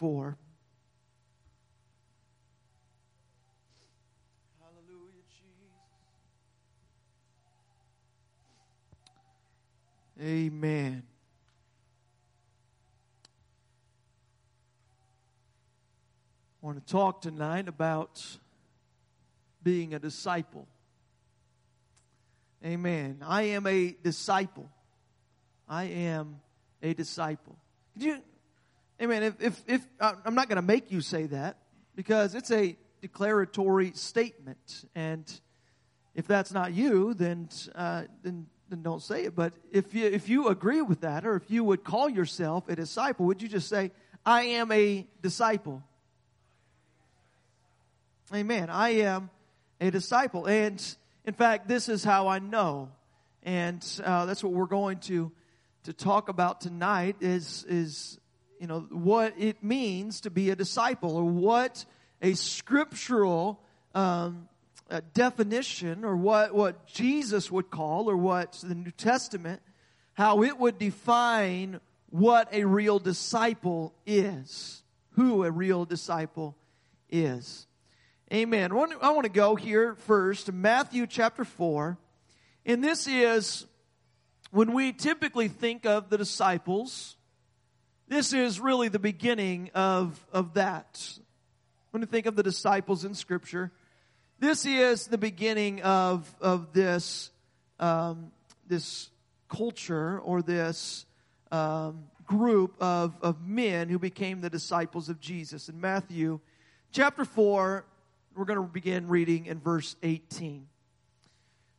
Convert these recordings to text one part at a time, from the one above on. for. Hallelujah, Jesus. Amen. I want to talk tonight about being a disciple. Amen. I am a disciple. I am a disciple. Could you, amen, if I'm not going to make you say that because it's a declaratory statement, and if that's not you, then don't say it. But if you agree with that, or if you would call yourself a disciple, would you just say, I am a disciple? Amen. I am a disciple. And in fact, this is how I know. And that's what we're going to talk about tonight is, you know, what it means to be a disciple, or what a scriptural definition, or what Jesus would call, or what the New Testament, how it would define what a real disciple is, who a real disciple is. Amen. I want to go here first to Matthew chapter 4. And this is, when we typically think of the disciples, this is really the beginning of that. When we think of the disciples in Scripture, this is the beginning of this this culture, or this group of men who became the disciples of Jesus. In Matthew chapter 4, we're going to begin reading in verse 18. It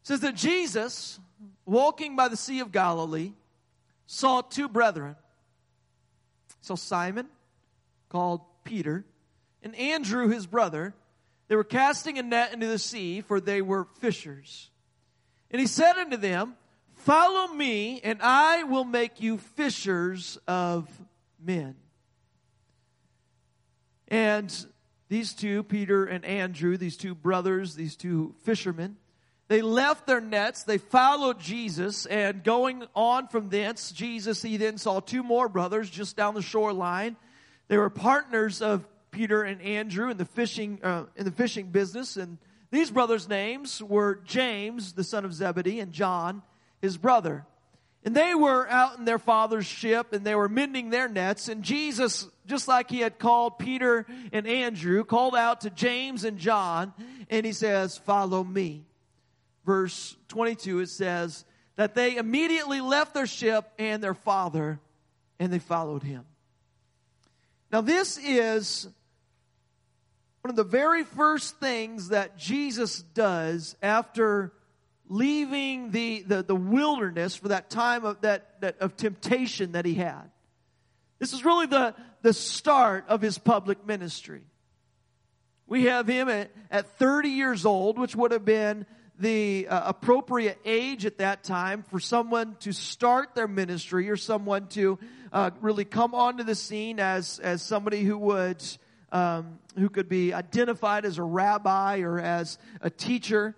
says that Jesus, walking by the Sea of Galilee, saw two brethren. He saw Simon, called Peter, and Andrew, his brother. They were casting a net into the sea, for they were fishers. And he said unto them, Follow me, and I will make you fishers of men. And these two, Peter and Andrew, these two brothers, these two fishermen, they left their nets, they followed Jesus, and going on from thence, Jesus, he then saw two more brothers just down the shoreline. They were partners of Peter and Andrew in the fishing business, and these brothers' names were James, the son of Zebedee, and John, his brother. And they were out in their father's ship, and they were mending their nets. And Jesus, just like he had called Peter and Andrew, called out to James and John, and he says, Follow me. Verse 22, it says that they immediately left their ship and their father, and they followed him. Now, this is one of the very first things that Jesus does after leaving the wilderness for that time of that of temptation that he had. This is really the start of his public ministry. We have him at 30 years old, which would have been the appropriate age at that time for someone to start their ministry, or someone to really come onto the scene as somebody who would who could be identified as a rabbi or as a teacher.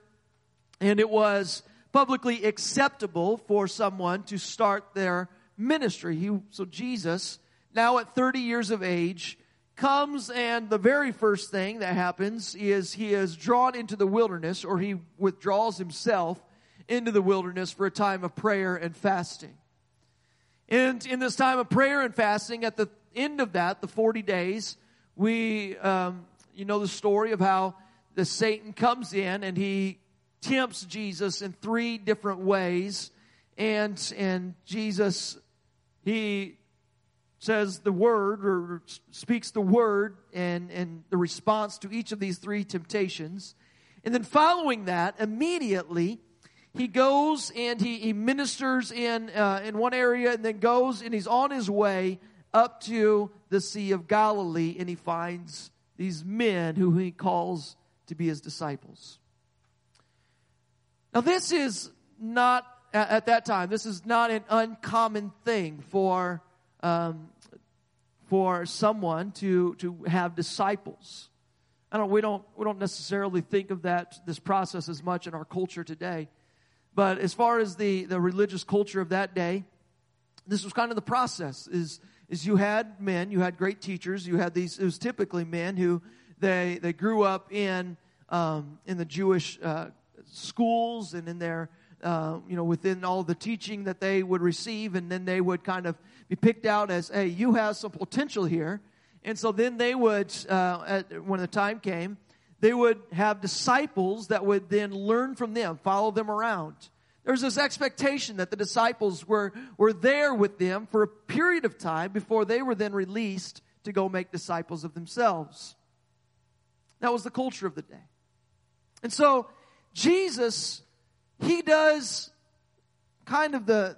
And it was publicly acceptable for someone to start their ministry. So Jesus, now at 30 years of age, comes, and the very first thing that happens is he is drawn into the wilderness, or he withdraws himself into the wilderness for a time of prayer and fasting. And in this time of prayer and fasting, at the end of that, the 40 days, we, you know the story of how the Satan comes in, and he tempts Jesus in three different ways, and Jesus, he says the word, or speaks the word, and the response to each of these three temptations. And then following that, immediately he goes and he ministers in one area, and then goes and he's on his way up to the Sea of Galilee, and he finds these men who he calls to be his disciples. Now, this is not, at that time, this is not an uncommon thing for someone to have disciples. We don't necessarily think of that, this process, as much in our culture today. But as far as the religious culture of that day, this was kind of the process, is you had men, you had great teachers, you had these, it was typically men who, they grew up in the Jewish schools and in their, within all the teaching that they would receive, and then they would kind of be picked out as, hey, you have some potential here. And so then they would, when the time came, they would have disciples that would then learn from them, follow them around. There's this expectation that the disciples were there with them for a period of time before they were then released to go make disciples of themselves. That was the culture of the day. And so Jesus, he does kind of the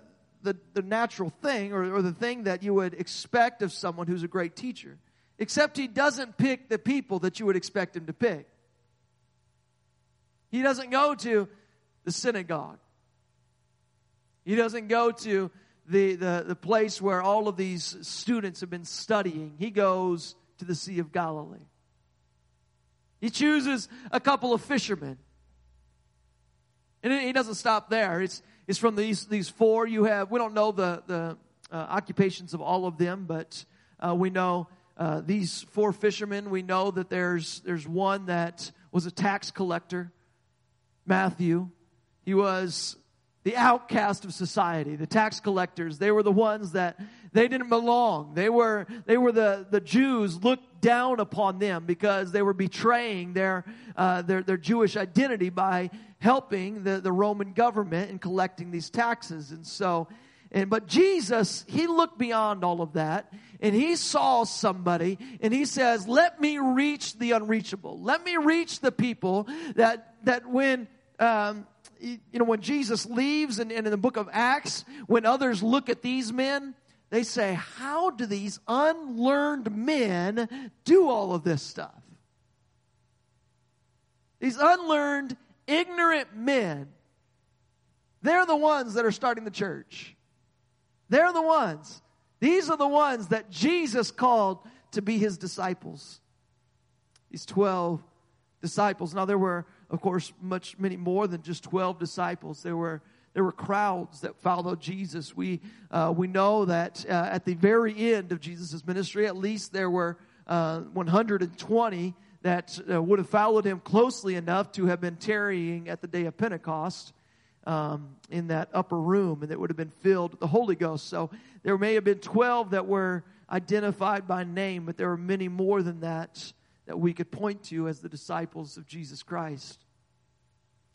natural thing or the thing that you would expect of someone who's a great teacher, except he doesn't pick the people that you would expect him to pick. He doesn't go to the synagogue. He doesn't go to the place where all of these students have been studying. He goes to the Sea of Galilee. He chooses a couple of fishermen. And he doesn't stop there. It's from these four you have. We don't know the occupations of all of them, but we know these four fishermen. We know that there's one that was a tax collector, Matthew. He was the outcast of society, the tax collectors. They were the ones that they didn't belong. They were the Jews looked down upon them because they were betraying their Jewish identity by helping the Roman government and collecting these taxes. And so, but Jesus, he looked beyond all of that, and he saw somebody, and he says, "Let me reach the unreachable. Let me reach the people that when." When Jesus leaves and in the book of Acts, when others look at these men, they say, how do these unlearned men do all of this stuff? These unlearned, ignorant men, they're the ones that are starting the church. They're the ones. These are the ones that Jesus called to be his disciples. These 12 disciples. Now there were, of course, many more than just 12 disciples. There were crowds that followed Jesus. We know that at the very end of Jesus' ministry, at least there were 120 that would have followed him closely enough to have been tarrying at the day of Pentecost in that upper room, and it would have been filled with the Holy Ghost. So there may have been 12 that were identified by name, but there were many more than that that we could point to as the disciples of Jesus Christ.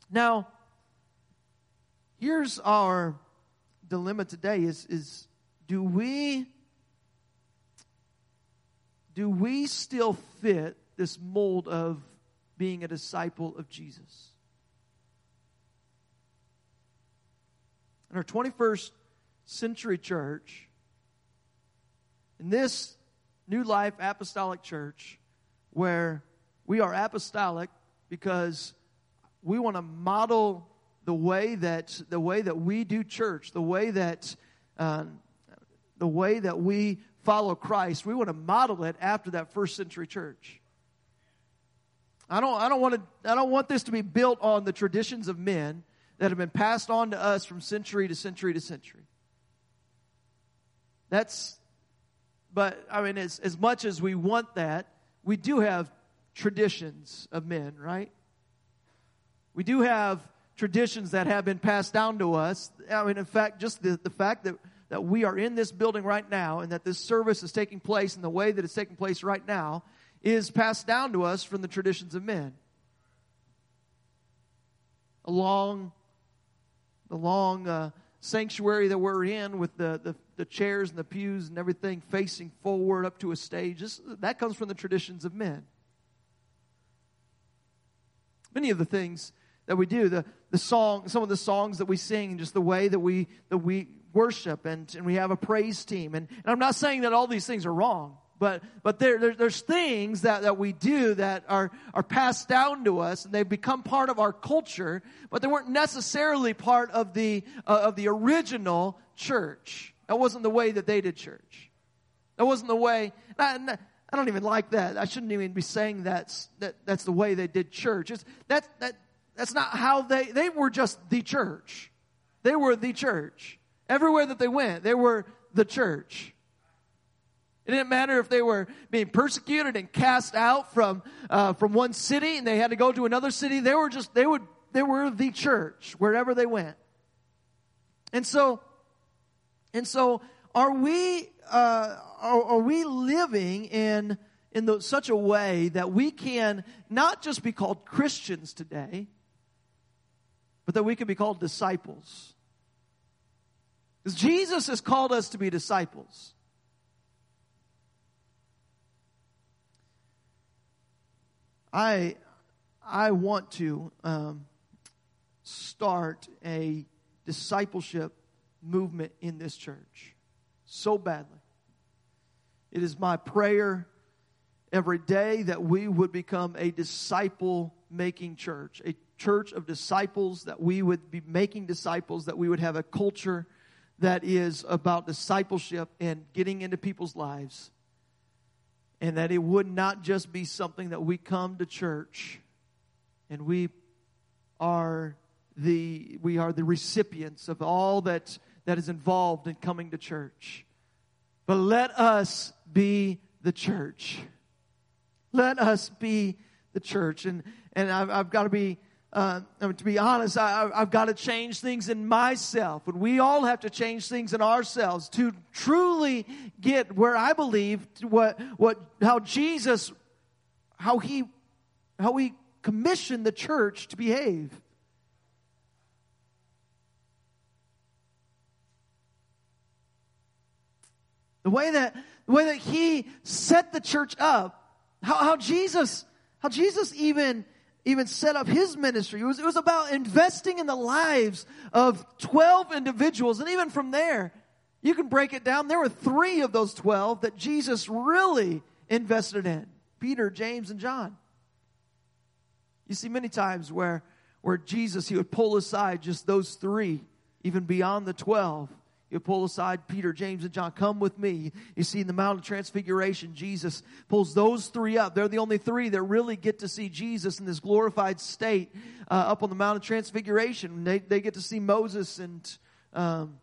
Now, here's our dilemma today is do we still fit this mold of being a disciple of Jesus? In our 21st century church, in this New Life Apostolic Church, where we are apostolic because we want to model the way that we do church, the way that we follow Christ. We want to model it after that first century church. I don't want this to be built on the traditions of men that have been passed on to us from century to century to century. As much as we want that, we do have traditions of men, right? We do have traditions that have been passed down to us. In fact, just the fact that we are in this building right now and that this service is taking place in the way that it's taking place right now is passed down to us from the traditions of men. The long sanctuary that we're in with the chairs and the pews and everything facing forward up to a stage. That comes from the traditions of men. Many of the things that we do, some of the songs that we sing, just the way that we worship and we have a praise team. And I'm not saying that all these things are wrong, but there's things that we do that are passed down to us, and they've become part of our culture, but they weren't necessarily part of the original church. That wasn't the way that they did church. That wasn't the way. I don't even like that. I shouldn't even be saying that's the way they did church. That's not how they were just the church. They were the church. Everywhere that they went, they were the church. It didn't matter if they were being persecuted and cast out from one city and they had to go to another city. They were the church wherever they went. And so are we living in such a way that we can not just be called Christians today, but that we can be called disciples? Because Jesus has called us to be disciples. I want to start a discipleship movement in this church so badly. It is my prayer every day that we would become a disciple-making church, a church of disciples, that we would be making disciples, that we would have a culture that is about discipleship and getting into people's lives. And that it would not just be something that we come to church and we are the recipients of all that is involved in coming to church. But let us be the church. Let us be the church. And I've got to be, to be honest, I've got to change things in myself. And we all have to change things in ourselves to truly get where I believe how he commissioned the church to behave. The way that he set the church up, how Jesus even set up his ministry. It was about investing in the lives of 12 individuals. And even from there, you can break it down. There were 3 of those 12 that Jesus really invested in: Peter, James, and John. You see many times where Jesus, he would pull aside just those 3, even beyond the 12. He would pull aside Peter, James, and John. Come with me. You see in the Mount of Transfiguration, Jesus pulls those 3 up. They're the only 3 that really get to see Jesus in this glorified state up on the Mount of Transfiguration. They get to see Moses and, blanking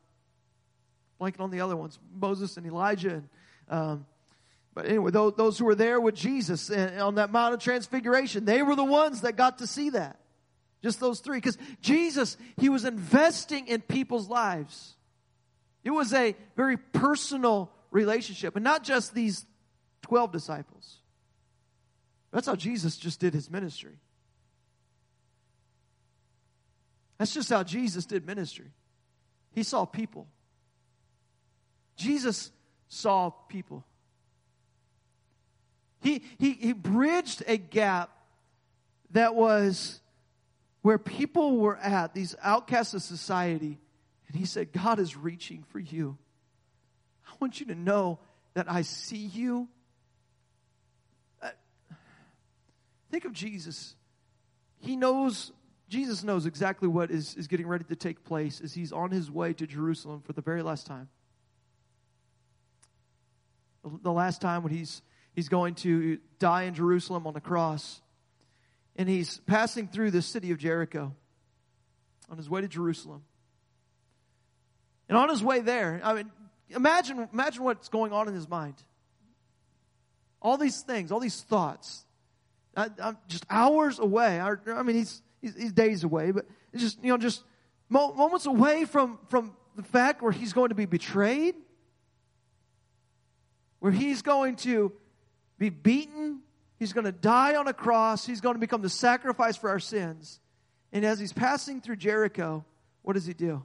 on the other ones, Moses and Elijah. And, but anyway, those who were there with Jesus and on that Mount of Transfiguration, they were the ones that got to see that. Just those 3. Because Jesus, he was investing in people's lives. It was a very personal relationship, and not just these 12 disciples. That's how Jesus just did his ministry. That's just how Jesus did ministry. He saw people. Jesus saw people. He bridged a gap that was where people were at, these outcasts of society. And he said, God is reaching for you. I want you to know that I see you. Think of Jesus. Jesus knows exactly what is getting ready to take place as he's on his way to Jerusalem for the very last time. The last time when he's going to die in Jerusalem on the cross. And he's passing through the city of Jericho on his way to Jerusalem. And on his way there, I mean, imagine what's going on in his mind. All these things, all these thoughts. I'm just hours away. I mean, he's days away, but it's just moments away from the fact where he's going to be betrayed, where he's going to be beaten, he's going to die on a cross, he's going to become the sacrifice for our sins. And as he's passing through Jericho, what does he do?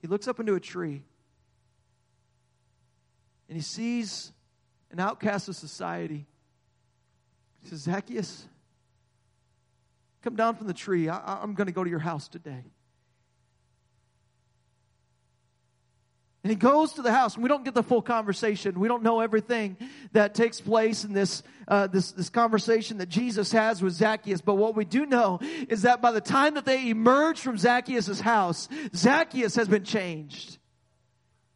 He looks up into a tree and he sees an outcast of society. He says, Zacchaeus, come down from the tree. I'm going to go to your house today. And he goes to the house, and we don't get the full conversation. We don't know everything that takes place in this conversation that Jesus has with Zacchaeus. But what we do know is that by the time that they emerge from Zacchaeus' house, Zacchaeus has been changed.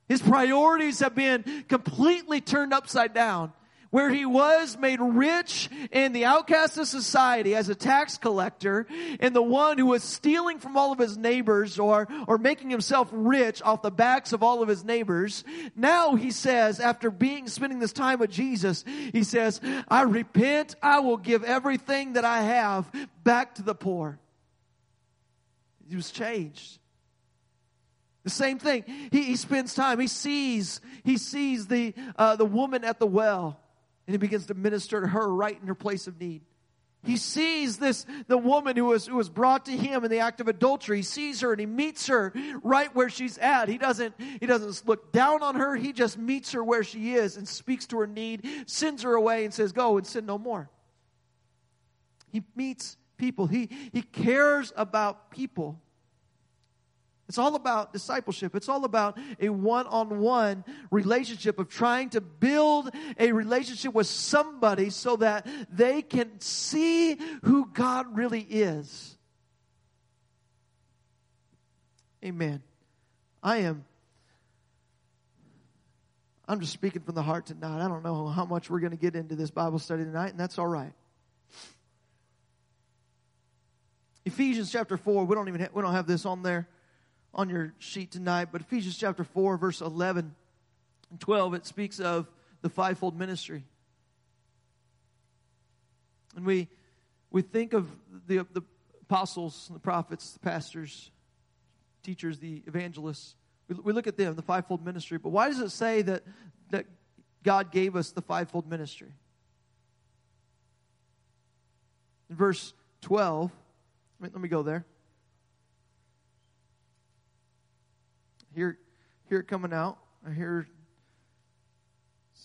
His priorities have been completely turned upside down. where he was made rich and the outcast of society as a tax collector and the one who was stealing from all of his neighbors or making himself rich off the backs of all of his neighbors. Now he says, after spending this time with Jesus, he says, I repent, I will give everything that I have back to the poor. He was changed. The same thing. He spends time. He sees the woman at the well, and he begins to minister to her right in her place of need. He sees the woman who was brought to him in the act of adultery. He sees her and he meets her right where she's at. He doesn't look down on her. He just meets her where she is and speaks to her need, sends her away, and says, "Go and sin no more." He meets people. He cares about people. It's all about discipleship. It's all about a one-on-one relationship of trying to build a relationship with somebody so that they can see who God really is. Amen. I'm just speaking from the heart tonight. I don't know how much we're going to get into this Bible study tonight, and that's all right. Ephesians chapter 4, we don't have this on there. On your sheet tonight, but Ephesians chapter 4, verse 11 and 12, it speaks of the fivefold ministry. And we think of the apostles, the prophets, the pastors, teachers, the evangelists. We look at them, the fivefold ministry. But why does it say that God gave us the fivefold ministry? In verse 12, let me go there. Hear it coming out. I hear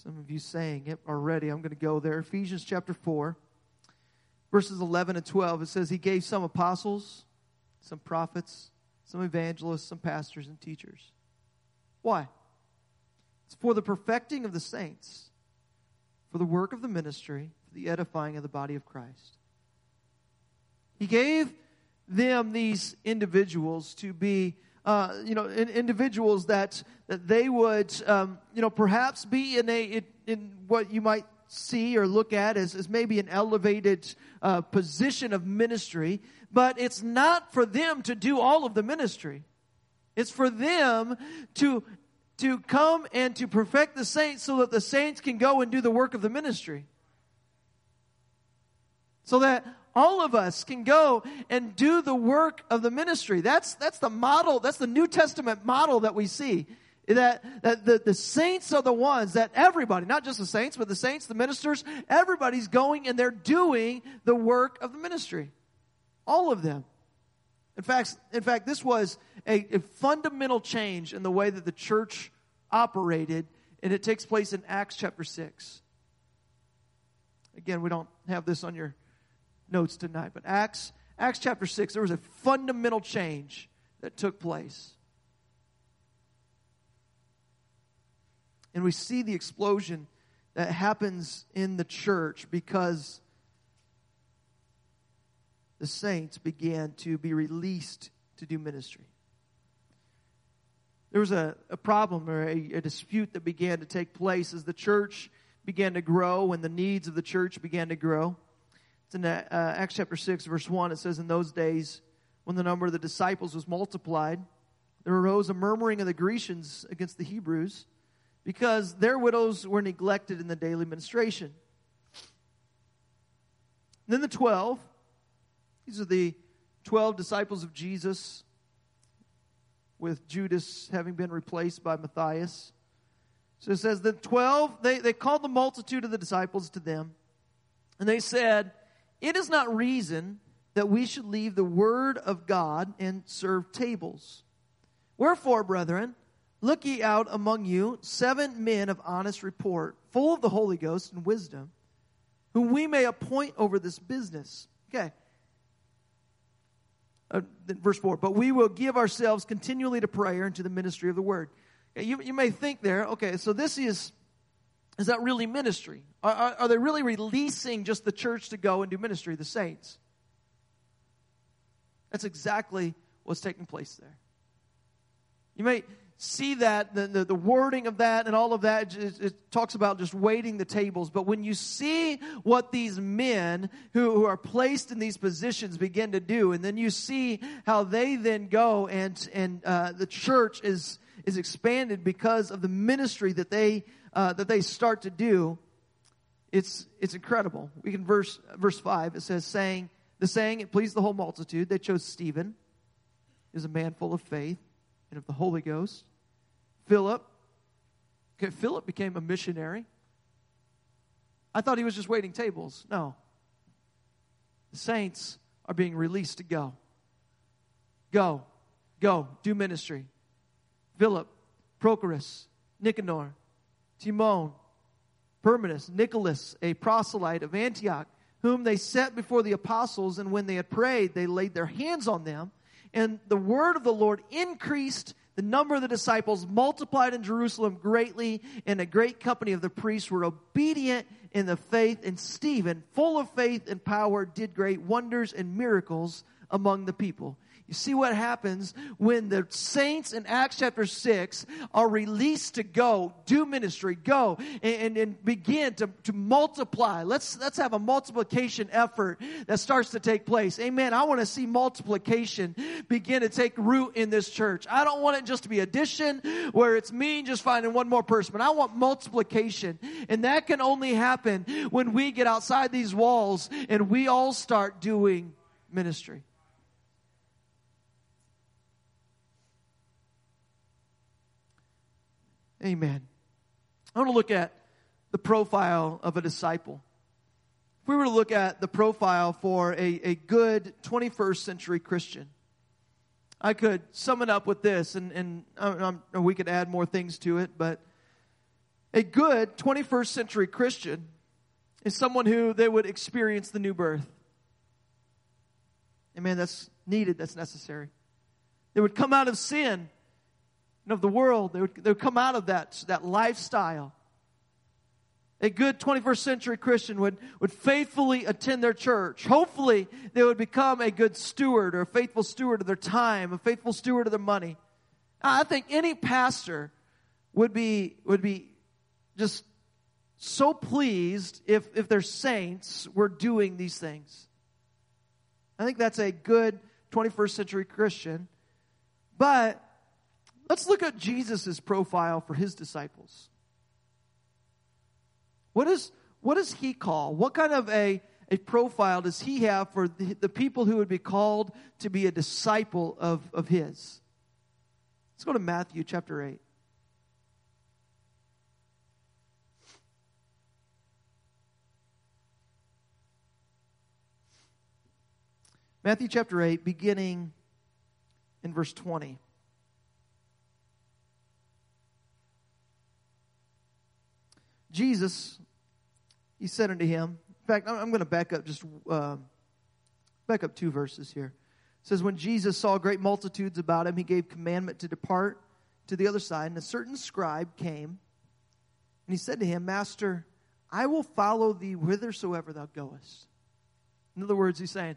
some of you saying it already. I'm going to go there. Ephesians chapter 4, verses 11 and 12. It says, He gave some apostles, some prophets, some evangelists, some pastors and teachers. Why? It's for the perfecting of the saints, for the work of the ministry, for the edifying of the body of Christ. He gave them, these individuals, to be individuals that they would, perhaps be in what you might see or look at as maybe an elevated position of ministry, but it's not for them to do all of the ministry. It's for them to come and to perfect the saints so that the saints can go and do the work of the ministry. So that all of us can go and do the work of the ministry. That's the model. That's the New Testament model that we see. That the saints are the ones that everybody, not just the saints, but the saints, the ministers, everybody's going and they're doing the work of the ministry. All of them. In fact, this was a fundamental change in the way that the church operated, and it takes place in Acts chapter 6. Again, we don't have this on your notes tonight, but Acts chapter 6, there was a fundamental change that took place. And we see the explosion that happens in the church because the saints began to be released to do ministry. There was a problem or a dispute that began to take place as the church began to grow and the needs of the church began to grow. In Acts chapter 6, verse 1, it says, In those days, when the number of the disciples was multiplied, there arose a murmuring of the Grecians against the Hebrews, because their widows were neglected in the daily ministration. And then the 12, these are the 12 disciples of Jesus, with Judas having been replaced by Matthias. So it says, the 12, they called the multitude of the disciples to them, and they said, It is not reason that we should leave the word of God and serve tables. Wherefore, brethren, look ye out among you 7 men of honest report, full of the Holy Ghost and wisdom, whom we may appoint over this business. Okay. Verse 4, But we will give ourselves continually to prayer and to the ministry of the word. Okay, you may think there, okay, so this is that really ministry? Are they really releasing just the church to go and do ministry, the saints? That's exactly what's taking place there. You may see that, the wording of that and all of that, it talks about just waiting the tables. But when you see what these men who are placed in these positions begin to do, and then you see how they then go and the church is expanded because of the ministry that they start to do, it's incredible. We can verse 5. It says, saying it pleased the whole multitude. They chose Stephen, who is a man full of faith and of the Holy Ghost. Philip became a missionary. I thought he was just waiting tables. No. The saints are being released to go. Go, do ministry. Philip, Prochorus, Nicanor, Timon, Permanus, Nicholas, a proselyte of Antioch, whom they set before the apostles, and when they had prayed, they laid their hands on them. And the word of the Lord increased. The number of the disciples multiplied in Jerusalem greatly, and a great company of the priests were obedient in the faith. And Stephen, full of faith and power, did great wonders and miracles among the people. You see what happens when the saints in Acts chapter 6 are released to go, do ministry, go, and begin to multiply. Let's have a multiplication effort that starts to take place. Amen. I want to see multiplication begin to take root in this church. I don't want it just to be addition where it's me just finding one more person, but I want multiplication. And that can only happen when we get outside these walls and we all start doing ministry. Amen. I want to look at the profile of a disciple. If we were to look at the profile for a good 21st century Christian, I could sum it up with this, and we could add more things to it, but a good 21st century Christian is someone who they would experience the new birth. Amen, that's needed, that's necessary. They would come out of sin and of the world. They would come out of that lifestyle. A good 21st century Christian would faithfully attend their church. Hopefully, they would become a good steward or a faithful steward of their time, a faithful steward of their money. I think any pastor would be just so pleased if their saints were doing these things. I think that's a good 21st century Christian. But let's look at Jesus' profile for his disciples. What does he call? What kind of a profile does he have for the people who would be called to be a disciple of his? Let's go to Matthew chapter 8. Matthew chapter 8, beginning in verse 20. Jesus, he said unto him, in fact, I'm going to back up two verses here. It says, when Jesus saw great multitudes about him, he gave commandment to depart to the other side. And a certain scribe came, and he said to him, Master, I will follow thee whithersoever thou goest. In other words, he's saying,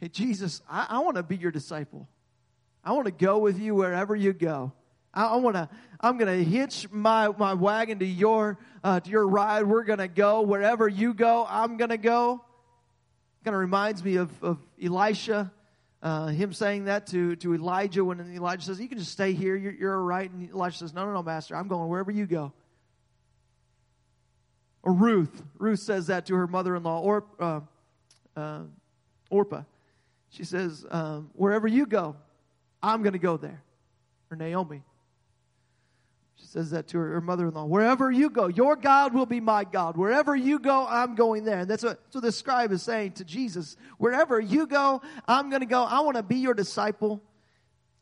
hey, Jesus, I want to be your disciple. I want to go with you wherever you go. I'm going to hitch my wagon to your ride. We're going to go wherever you go. I'm going to go. Kind of reminds me of Elisha, him saying that to Elijah when Elijah says, "You can just stay here. You're all right." And Elisha says, "No, Master. I'm going wherever you go." Or Ruth says that to her mother-in-law, Orpah. She says, "Wherever you go, I'm going to go there." Or Naomi. She says that to her mother-in-law. Wherever you go, your God will be my God. Wherever you go, I'm going there. And that's what the scribe is saying to Jesus. Wherever you go, I'm going to go. I want to be your disciple.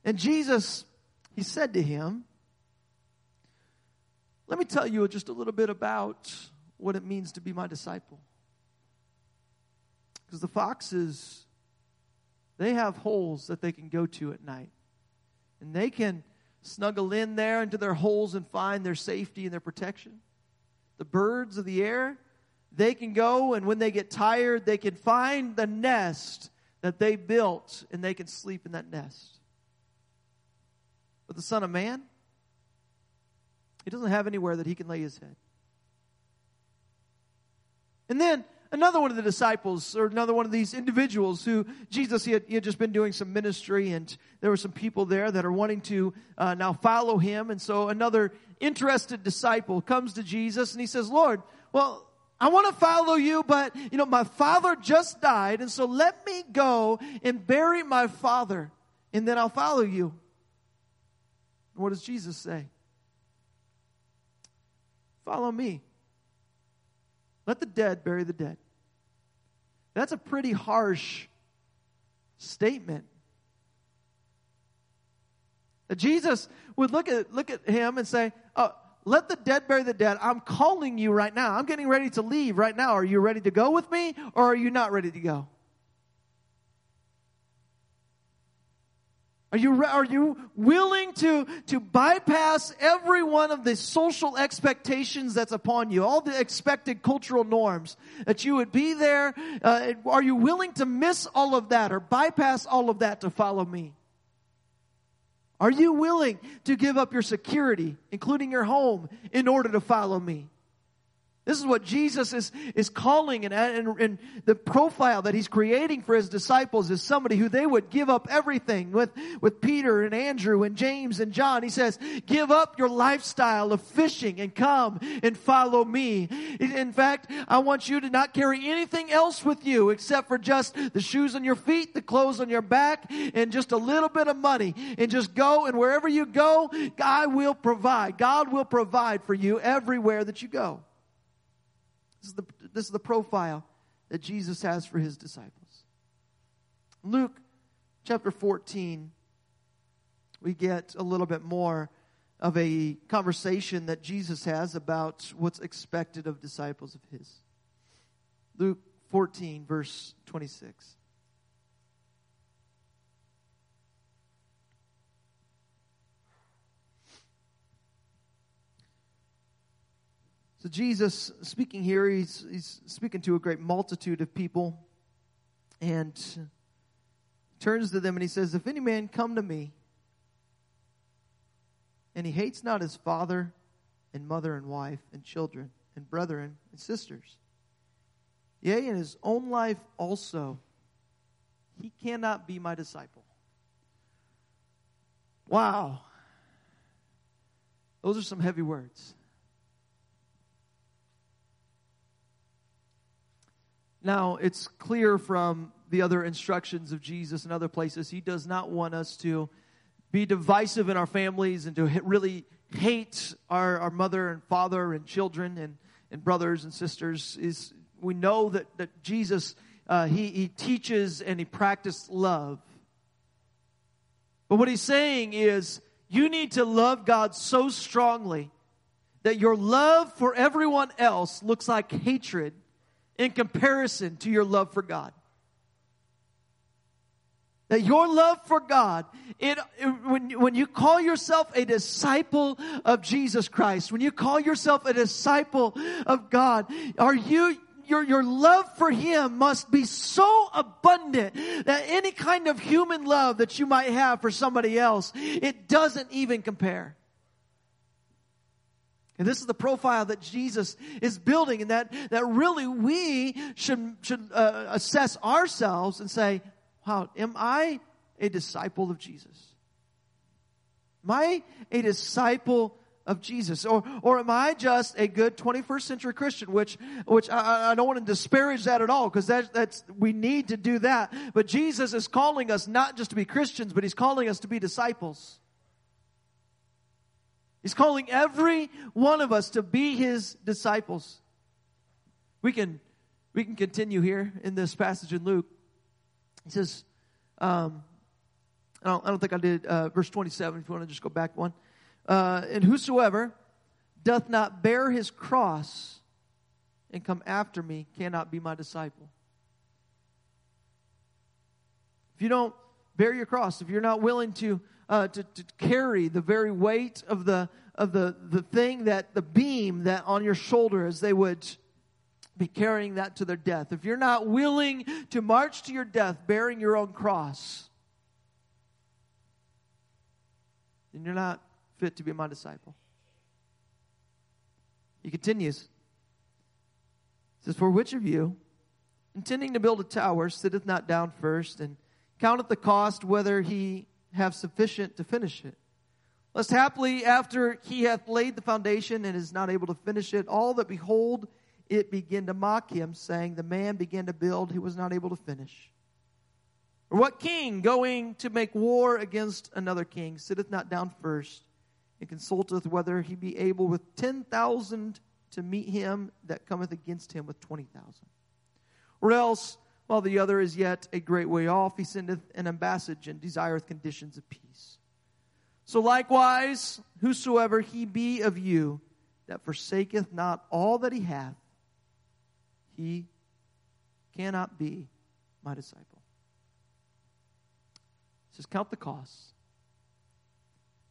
And Jesus, he said to him, let me tell you just a little bit about what it means to be my disciple. Because the foxes, they have holes that they can go to at night. And they can snuggle in there into their holes and find their safety and their protection. The birds of the air, they can go, and when they get tired, they can find the nest that they built, and they can sleep in that nest. But the Son of Man, He doesn't have anywhere that he can lay his head. And then another one of the disciples, or another one of these individuals who Jesus, he had just been doing some ministry, and there were some people there that are wanting to now follow him. And so another interested disciple comes to Jesus and he says, Lord, well, I want to follow you, but, you know, my father just died, and so let me go and bury my father, and then I'll follow you. What does Jesus say? Follow me. Let the dead bury the dead. That's a pretty harsh statement. Jesus would look at him and say, oh, let the dead bury the dead. I'm calling you right now. I'm getting ready to leave right now. Are you ready to go with me, or are you not ready to go? Are you willing to bypass every one of the social expectations that's upon you, all the expected cultural norms that you would be there? Are you willing to miss all of that or bypass all of that to follow me? Are you willing to give up your security, including your home, in order to follow me? This is what Jesus is calling, and the profile that he's creating for his disciples is somebody who they would give up everything with Peter and Andrew and James and John. He says, give up your lifestyle of fishing and come and follow me. In fact, I want you to not carry anything else with you except for just the shoes on your feet, the clothes on your back, and just a little bit of money. And just go, and wherever you go, God will provide. God will provide for you everywhere that you go. This is the profile that Jesus has for his disciples. Luke chapter 14, we get a little bit more of a conversation that Jesus has about what's expected of disciples of his. Luke 14, verse 26. So Jesus, speaking here, he's speaking to a great multitude of people, and turns to them and he says, if any man come to me, and he hates not his father and mother and wife and children and brethren and sisters, yea, in his own life also, he cannot be my disciple. Wow. Those are some heavy words. Now, it's clear from the other instructions of Jesus and other places, he does not want us to be divisive in our families and to really hate our mother and father and children and brothers and sisters. We know that Jesus, he teaches and he practiced love. But what he's saying is, you need to love God so strongly that your love for everyone else looks like hatred in comparison to your love for God. That your love for God, when you call yourself a disciple of Jesus Christ, when you call yourself a disciple of God, your love for him must be so abundant that any kind of human love that you might have for somebody else, it doesn't even compare. And this is the profile that Jesus is building, and that really we should assess ourselves and say, wow, am I a disciple of Jesus? Am I a disciple of Jesus? Or am I just a good 21st century Christian, which I don't want to disparage that at all, because that's we need to do that. But Jesus is calling us not just to be Christians, but he's calling us to be disciples. He's calling every one of us to be his disciples. We can continue here in this passage in Luke. He says, I don't think I did verse 27. If you want to just go back one, and whosoever doth not bear his cross and come after me cannot be my disciple. If you don't bear your cross, if you're not willing to carry the very weight of the thing, that the beam that on your shoulder, as they would be carrying that to their death. If you're not willing to march to your death bearing your own cross, then you're not fit to be my disciple. He continues. It says, for which of you, intending to build a tower, sitteth not down first, and counteth the cost, whether he have sufficient to finish it? Lest haply, after he hath laid the foundation and is not able to finish it, all that behold it begin to mock him, saying, the man began to build who was not able to finish. Or what king, going to make war against another king, sitteth not down first, and consulteth whether he be able with 10,000 to meet him that cometh against him with 20,000? Or else, while the other is yet a great way off, he sendeth an ambassage and desireth conditions of peace. So likewise, whosoever he be of you that forsaketh not all that he hath, he cannot be my disciple. It says, count the costs.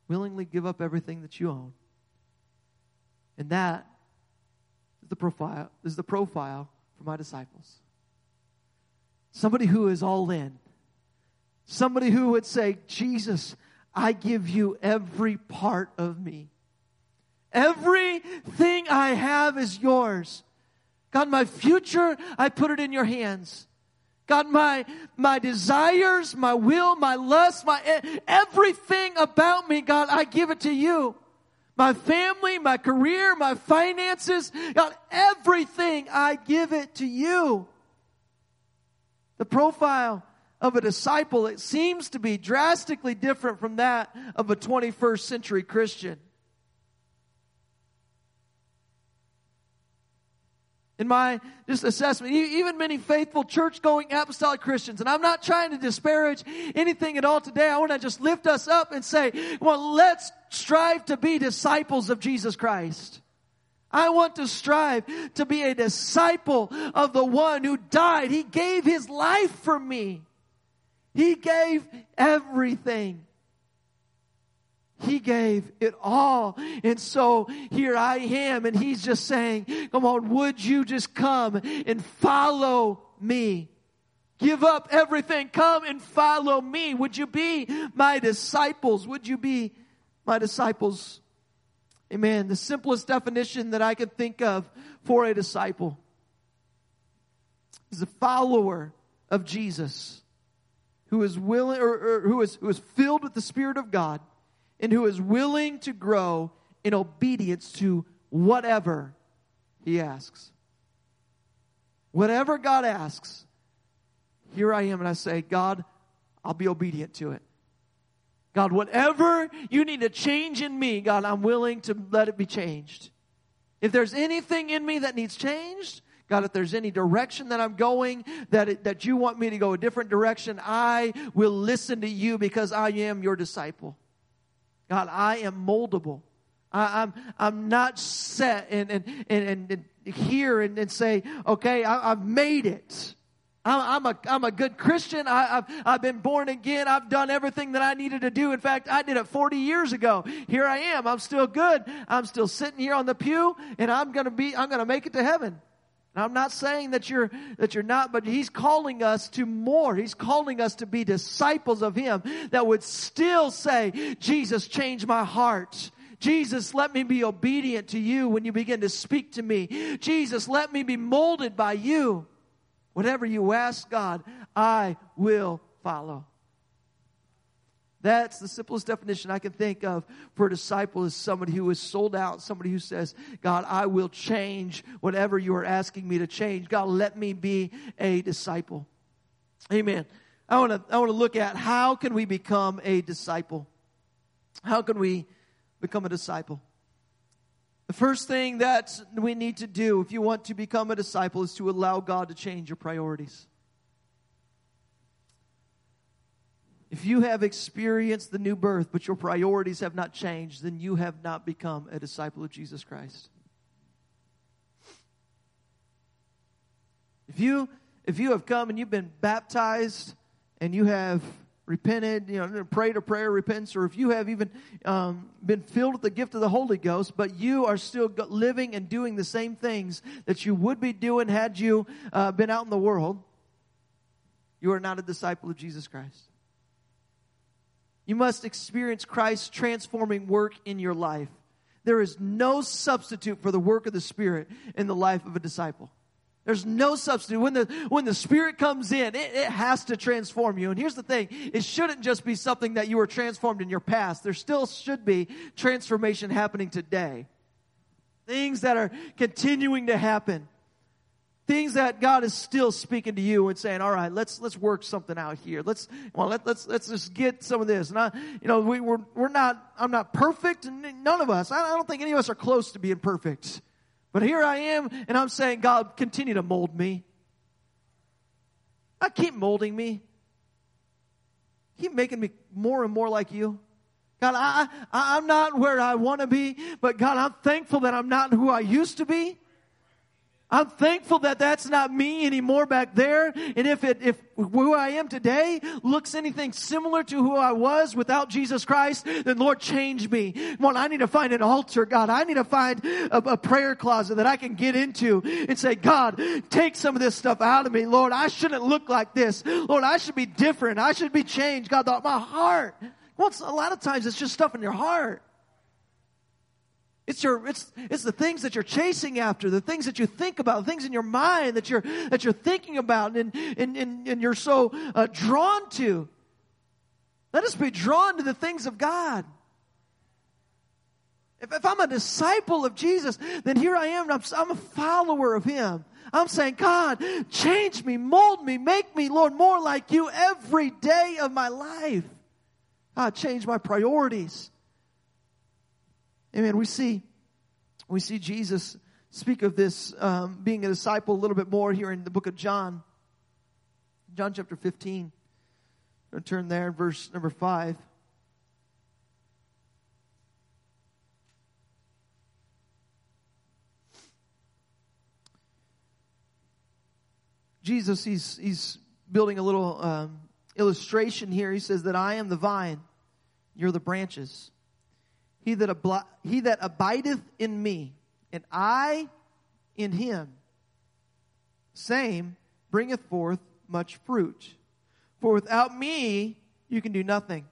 Willingly give up everything that you own. And that is the profile for my disciples. Somebody who is all in. Somebody who would say, Jesus, I give you every part of me. Everything I have is yours. God, my future, I put it in your hands. God, my desires, my will, my lust, everything about me, God, I give it to you. My family, my career, my finances, God, everything, I give it to you. The profile of a disciple, it seems to be drastically different from that of a 21st century Christian. In my just assessment, even many faithful church-going apostolic Christians, and I'm not trying to disparage anything at all today. I want to just lift us up and say, well, let's strive to be disciples of Jesus Christ. I want to strive to be a disciple of the one who died. He gave his life for me. He gave everything. He gave it all. And so here I am. And he's just saying, come on, would you just come and follow me? Give up everything. Come and follow me. Would you be my disciples? Would you be my disciples? Amen. The simplest definition that I could think of for a disciple is a follower of Jesus who is willing, or who is filled with the Spirit of God, and who is willing to grow in obedience to whatever he asks. Whatever God asks, here I am, and I say, God, I'll be obedient to it. God, whatever you need to change in me, God, I'm willing to let it be changed. If there's anything in me that needs changed, God, if there's any direction that I'm going, that you want me to go a different direction, I will listen to you because I am your disciple. God, I am moldable. I'm not set and here and say, okay, I've made it. I'm a good Christian. I've been born again. I've done everything that I needed to do. In fact, I did it 40 years ago. Here I am. I'm still good. I'm still sitting here on the pew, and I'm gonna make it to heaven. And I'm not saying that you're not, but he's calling us to more. He's calling us to be disciples of him that would still say, Jesus, change my heart. Jesus, let me be obedient to you when you begin to speak to me. Jesus, let me be molded by you. Whatever you ask God, I will follow. That's the simplest definition I can think of for a disciple, is somebody who is sold out, somebody who says, God, I will change whatever you are asking me to change. God, let me be a disciple. Amen. I want to look at how can we become a disciple? How can we become a disciple? The first thing that we need to do if you want to become a disciple is to allow God to change your priorities. If you have experienced the new birth, but your priorities have not changed, then you have not become a disciple of Jesus Christ. If you have come and you've been baptized and you have repented, prayed a prayer of repentance, or if you have even been filled with the gift of the Holy Ghost, but you are still living and doing the same things that you would be doing had you been out in the world, you are not a disciple of Jesus Christ. You must experience Christ's transforming work in your life. There is no substitute for the work of the Spirit in the life of a disciple. There's no substitute. When the Spirit comes in, it has to transform you. And here's the thing. It shouldn't just be something that you were transformed in your past. There still should be transformation happening today. Things that are continuing to happen. Things that God is still speaking to you and saying, all right, let's work something out here. Let's just get some of this. And I'm not perfect. None of us. I don't think any of us are close to being perfect. But here I am, and I'm saying, God, continue to mold me. God, keep molding me. Keep making me more and more like you. God, I'm not where I want to be, but God, I'm thankful that I'm not who I used to be. I'm thankful that that's not me anymore back there. And if who I am today looks anything similar to who I was without Jesus Christ, then Lord, change me. Come on, I need to find an altar, God. I need to find a prayer closet that I can get into and say, God, take some of this stuff out of me. Lord, I shouldn't look like this. Lord, I should be different. I should be changed. God, my heart. Well, a lot of times it's just stuff in your heart. It's the things that you're chasing after, the things that you think about, the things in your mind that you're thinking about and you're so drawn to. Let us be drawn to the things of God. If I'm a disciple of Jesus, then here I am, and I'm a follower of Him. I'm saying, God, change me, mold me, make me, Lord, more like You every day of my life. God, change my priorities. Amen. We see Jesus speak of this being a disciple a little bit more here in the book of John. John chapter 15. I'm going to turn there, verse number 5. Jesus, he's building a little illustration here. He says that I am the vine, you're the branches. He that abideth in me, and I in him, same bringeth forth much fruit. For without me you can do nothing.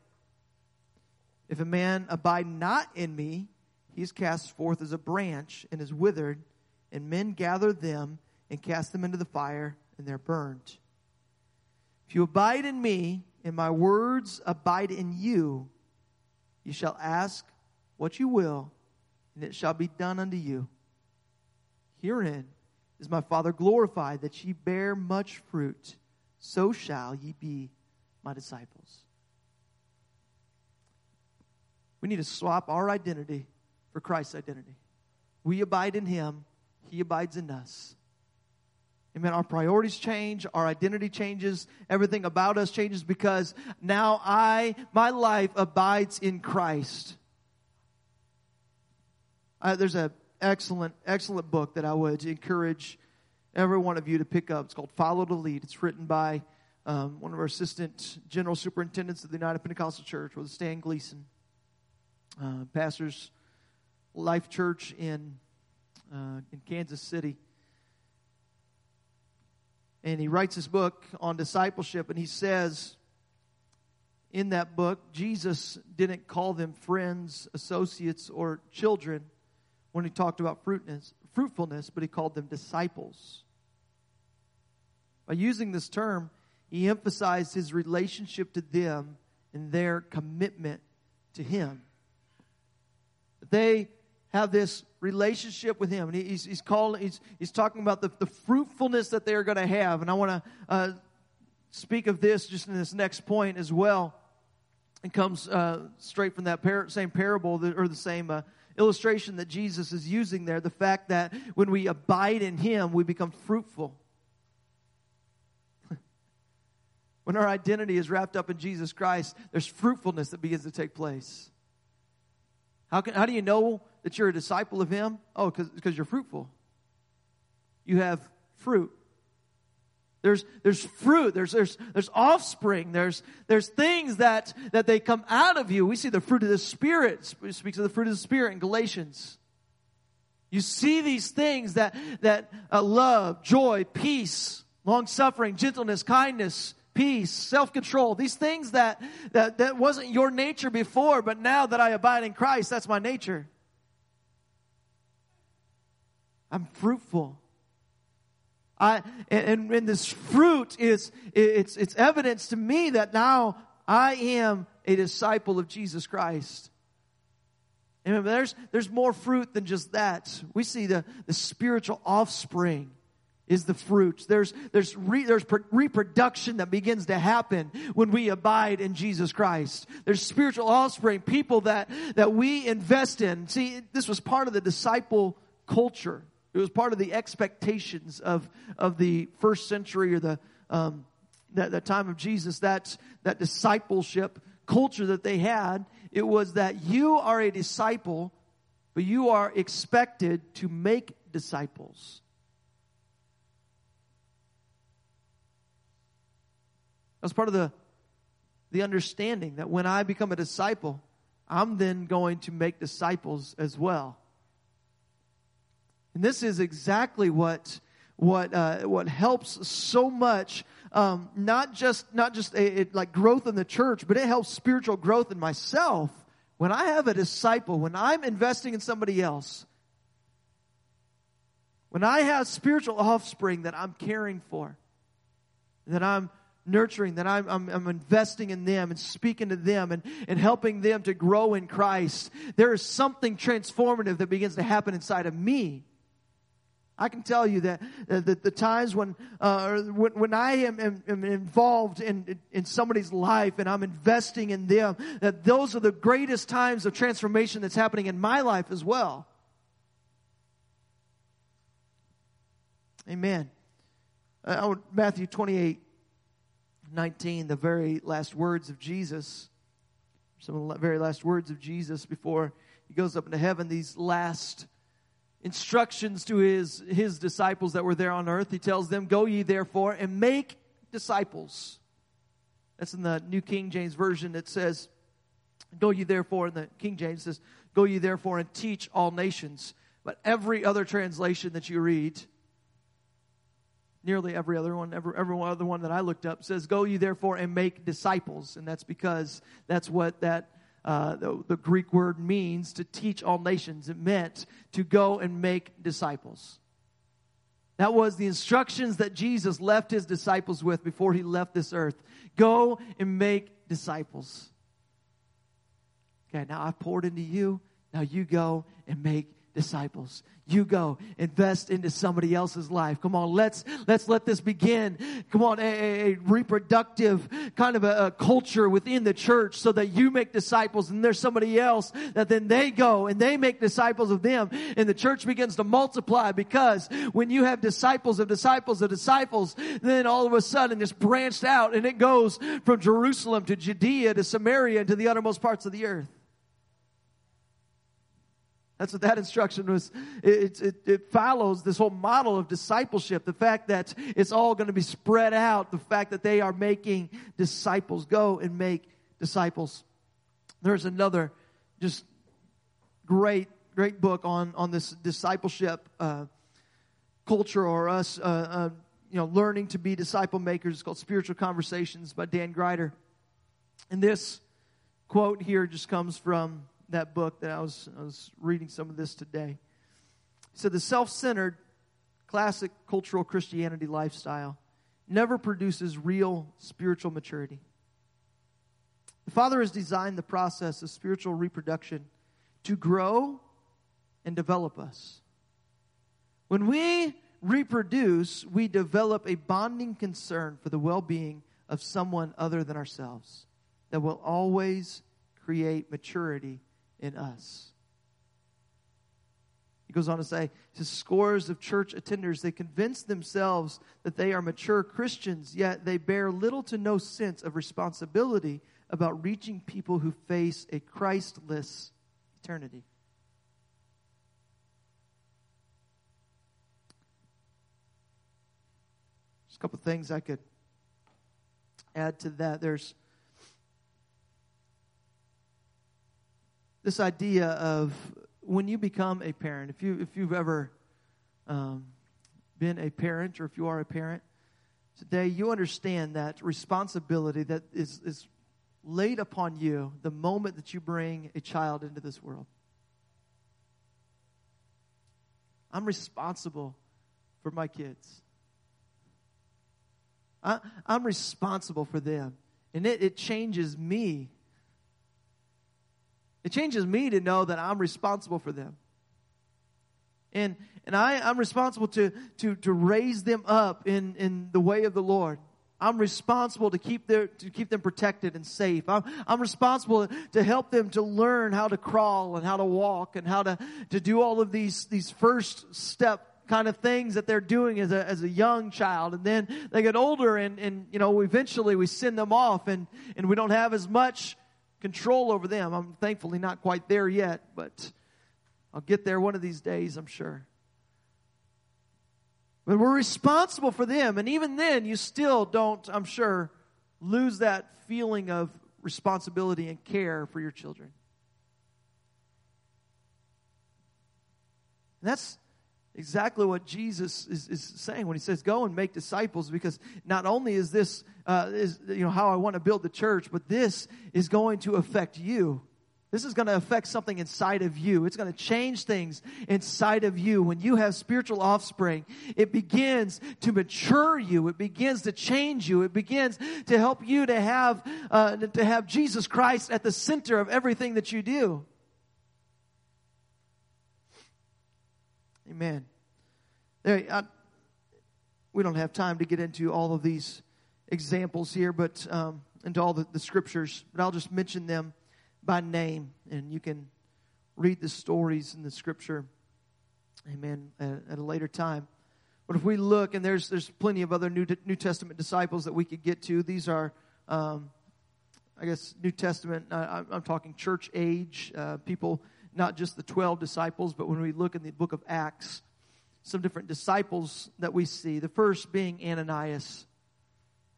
If a man abide not in me, he is cast forth as a branch and is withered, and men gather them and cast them into the fire, and they're burned. If you abide in me, and my words abide in you, you shall ask what you will, and it shall be done unto you. Herein is my Father glorified, that ye bear much fruit. So shall ye be my disciples. We need to swap our identity for Christ's identity. We abide in Him. He abides in us. Amen. Our priorities change. Our identity changes. Everything about us changes, because now my life abides in Christ. There's an excellent book that I would encourage every one of you to pick up. It's called Follow the Lead. It's written by one of our assistant general superintendents of the United Pentecostal Church, with Stan Gleason, pastors Life Church in Kansas City. And he writes this book on discipleship, and he says in that book, Jesus didn't call them friends, associates, or children when he talked about fruitfulness, but he called them disciples. By using this term, he emphasized his relationship to them and their commitment to him. They have this relationship with him, and he's talking about the fruitfulness that they are going to have. And I want to speak of this just in this next point as well. It comes straight from that same parable or the same illustration that Jesus is using there. The fact that when we abide in Him, we become fruitful. When our identity is wrapped up in Jesus Christ, there's fruitfulness that begins to take place. How do you know that you're a disciple of Him? Oh, because you're fruitful. You have fruit. There's fruit, there's offspring, there's things that they come out of you. We see the fruit of the Spirit. It speaks of the fruit of the Spirit in Galatians. You see these things that love, joy, peace, long-suffering, gentleness, kindness, peace, self-control. These things that wasn't your nature before, but now that I abide in Christ, that's my nature. I'm fruitful. And this fruit is, it's evidence to me that now I am a disciple of Jesus Christ. And there's more fruit than just that. We see the spiritual offspring is the fruit. There's reproduction that begins to happen when we abide in Jesus Christ. There's spiritual offspring, people that we invest in. See, this was part of the disciple culture. It was part of the expectations of the first century or the time of Jesus. That discipleship culture that they had, it was that you are a disciple, but you are expected to make disciples. That's part of the understanding that when I become a disciple, I'm then going to make disciples as well. And this is exactly what helps so much, not just growth in the church, but it helps spiritual growth in myself. When I have a disciple, when I'm investing in somebody else, when I have spiritual offspring that I'm caring for, that I'm nurturing, that I'm investing in them and speaking to them and helping them to grow in Christ, there is something transformative that begins to happen inside of me. I can tell you that the times when I am involved in somebody's life and I'm investing in them, that those are the greatest times of transformation that's happening in my life as well. Amen. Matthew 28:19, the very last words of Jesus. Some of the very last words of Jesus before he goes up into heaven. These last instructions to his disciples that were there on earth. He tells them, "Go ye therefore and make disciples." That's in the New King James Version. It says, "Go ye therefore," and the King James says, "Go ye therefore and teach all nations." But every other translation that you read, nearly every other one, every other one that I looked up says, "Go ye therefore and make disciples," and that's because that's what the Greek word means, to teach all nations. It meant to go and make disciples. That was the instructions that Jesus left his disciples with before he left this earth. Go and make disciples. Okay, now I've poured into you. Now you go and make disciples. Disciples, you go invest into somebody else's life. Come on, let's let this begin. Come on, a reproductive kind of a culture within the church, so that you make disciples, and there's somebody else that then they go and they make disciples of them, and the church begins to multiply. Because when you have disciples of disciples of disciples, then all of a sudden it's branched out and it goes from Jerusalem to Judea to Samaria and to the uttermost parts of the earth. That's what that instruction was. It follows this whole model of discipleship. The fact that it's all going to be spread out. The fact that they are making disciples. Go and make disciples. There's another just great book on this discipleship culture, or us learning to be disciple makers. It's called Spiritual Conversations by Dan Greider. And this quote here just comes from that book that I was reading some of this today. He said, "The self-centered, classic cultural Christianity lifestyle never produces real spiritual maturity. The Father has designed the process of spiritual reproduction to grow and develop us. When we reproduce, we develop a bonding concern for the well-being of someone other than ourselves that will always create maturity in us." He goes on to say, "Scores of church attenders, they convince themselves that they are mature Christians, yet they bear little to no sense of responsibility about reaching people who face a Christless eternity." There's a couple things I could add to that. There's this idea of when you become a parent. If you've ever been a parent, or if you are a parent today, you understand that responsibility that is laid upon you the moment that you bring a child into this world. I'm responsible for my kids. I'm responsible for them. And it changes me. It changes me to know that I'm responsible for them. And I'm responsible to raise them up in the way of the Lord. I'm responsible to keep them protected and safe. I'm responsible to help them to learn how to crawl and how to walk and how to do all of these first step kind of things that they're doing as a young child. And then they get older and you know, eventually we send them off and we don't have as much control over them. I'm thankfully not quite there yet, but I'll get there one of these days, I'm sure. But we're responsible for them. And even then, you still don't, I'm sure, lose that feeling of responsibility and care for your children. And that's exactly what Jesus is saying when he says, go and make disciples, because not only is this how I want to build the church, but this is going to affect you. This is going to affect something inside of you. It's going to change things inside of you. When you have spiritual offspring, it begins to mature you. It begins to change you. It begins to help you to have Jesus Christ at the center of everything that you do. Amen. We don't have time to get into all of these examples here, but into all the scriptures. But I'll just mention them by name, and you can read the stories in the scripture, amen, at a later time. But if we look, and there's plenty of other New Testament disciples that we could get to. These are, New Testament, I'm talking church age people, not just the 12 disciples, but when we look in the book of Acts, some different disciples that we see. The first being Ananias,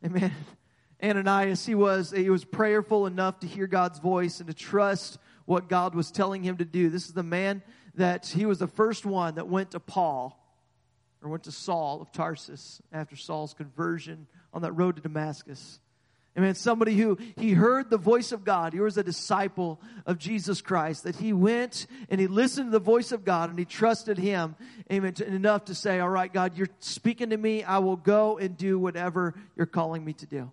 amen. Ananias, he was prayerful enough to hear God's voice and to trust what God was telling him to do. This is the man that he was the first one that went to Saul of Tarsus after Saul's conversion on that road to Damascus. Amen. Somebody who he heard the voice of God. He was a disciple of Jesus Christ, that he went and he listened to the voice of God and he trusted him, amen, enough to say, all right, God, you're speaking to me. I will go and do whatever you're calling me to do.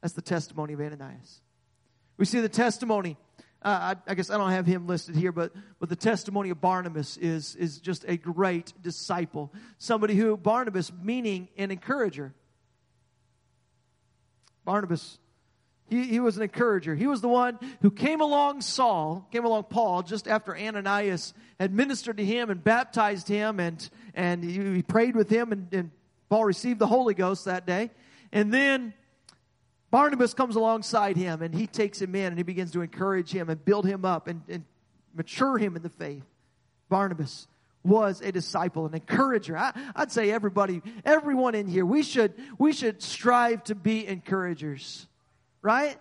That's the testimony of Ananias. We see the testimony. I don't have him listed here, but the testimony of Barnabas is just a great disciple. Somebody who, Barnabas, meaning an encourager. Barnabas, he was an encourager. He was the one who came along Paul, just after Ananias had ministered to him and baptized him, and he prayed with him, and Paul received the Holy Ghost that day. And then Barnabas comes alongside him, and he takes him in, and he begins to encourage him and build him up and mature him in the faith. Barnabas was a disciple, an encourager. I'd say everyone in here, we should strive to be encouragers, right?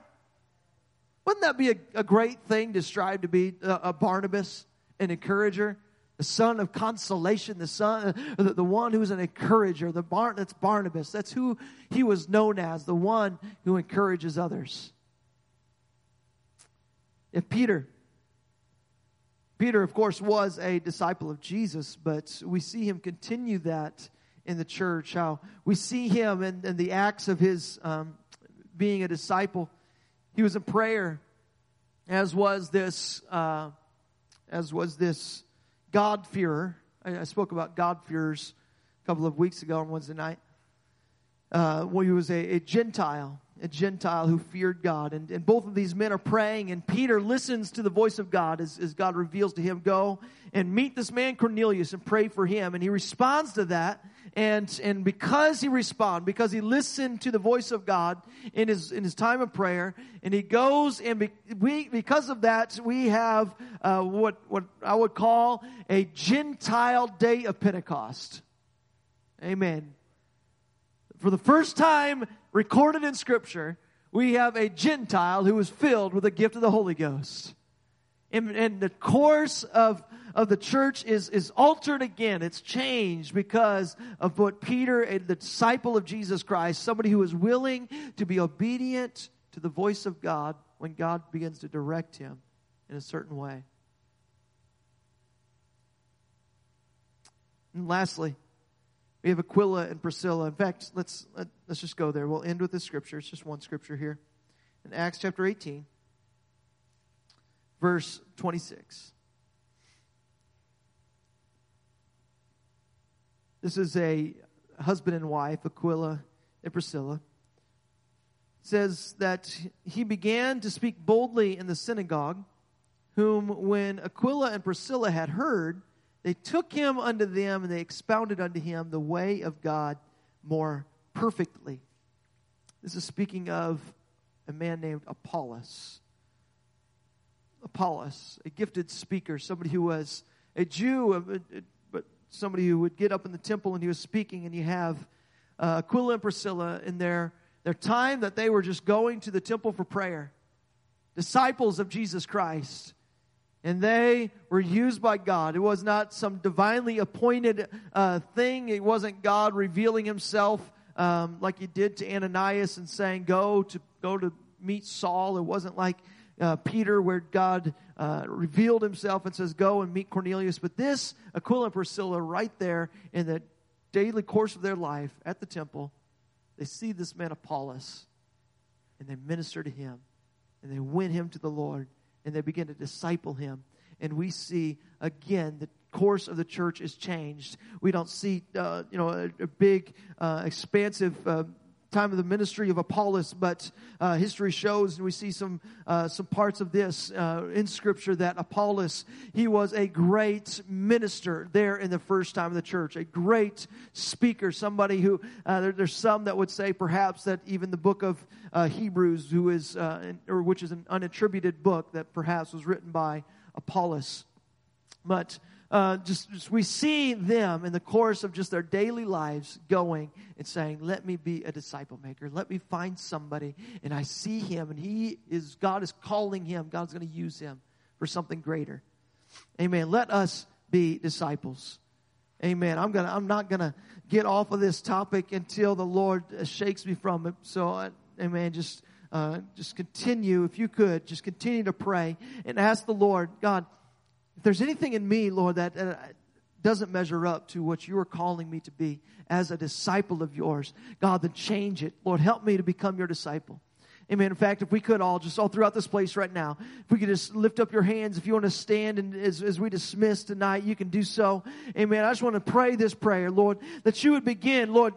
Wouldn't that be a great thing to strive to be a Barnabas, an encourager? The son of consolation, the one who's an encourager, that's Barnabas. That's who he was known as, the one who encourages others. If Peter, of course, was a disciple of Jesus, but we see him continue that in the church. How we see him in the acts of his being a disciple. He was in prayer, as was this God-fearer. I spoke about God-fearers a couple of weeks ago on Wednesday night. When he was a Gentile who feared God. And both of these men are praying, and Peter listens to the voice of God as God reveals to him, go and meet this man Cornelius and pray for him. And he responds to that. And because he listened to the voice of God in his time of prayer, and he goes, and because of that, we have what I would call a Gentile day of Pentecost. Amen. For the first time recorded in Scripture, we have a Gentile who was filled with the gift of the Holy Ghost. And the course of the church is altered again. It's changed because of what Peter, the disciple of Jesus Christ, somebody who is willing to be obedient to the voice of God when God begins to direct him in a certain way. And lastly, we have Aquila and Priscilla. In fact, let's just go there. We'll end with this scripture. It's just one scripture here. In Acts chapter 18, verse 26. This is a husband and wife, Aquila and Priscilla. It says that he began to speak boldly in the synagogue, whom when Aquila and Priscilla had heard, they took him unto them, and they expounded unto him the way of God more perfectly. This is speaking of a man named Apollos. Apollos, a gifted speaker, somebody who was a Jew, but somebody who would get up in the temple and he was speaking, and you have Aquila and Priscilla in their time that they were just going to the temple for prayer. Disciples of Jesus Christ. And they were used by God. It was not some divinely appointed thing. It wasn't God revealing himself like he did to Ananias and saying, go to meet Saul. It wasn't like Peter where God revealed himself and says, go and meet Cornelius. But this, Aquila and Priscilla right there in the daily course of their life at the temple, they see this man Apollos and they minister to him and they win him to the Lord. And they begin to disciple him. And we see, again, the course of the church is changed. We don't see, a big, expansive time of the ministry of Apollos, but history shows, and we see some parts of this in Scripture, that Apollos, he was a great minister there in the first time of the church, a great speaker, somebody who, there's some that would say perhaps that even the book of Hebrews, which is an unattributed book that perhaps was written by Apollos. But we see them in the course of just their daily lives going and saying, let me be a disciple maker. Let me find somebody. And I see him, and God is calling him. God's going to use him for something greater. Amen. Let us be disciples. Amen. I'm not going to get off of this topic until the Lord shakes me from it. So, amen. Just continue, if you could, just continue to pray and ask the Lord, God, if there's anything in me, Lord, that doesn't measure up to what you are calling me to be as a disciple of yours, God, then change it. Lord, help me to become your disciple. Amen. In fact, if we could all throughout this place right now, if we could just lift up your hands, if you want to stand and as we dismiss tonight, you can do so. Amen. I just want to pray this prayer, Lord, that you would begin, Lord.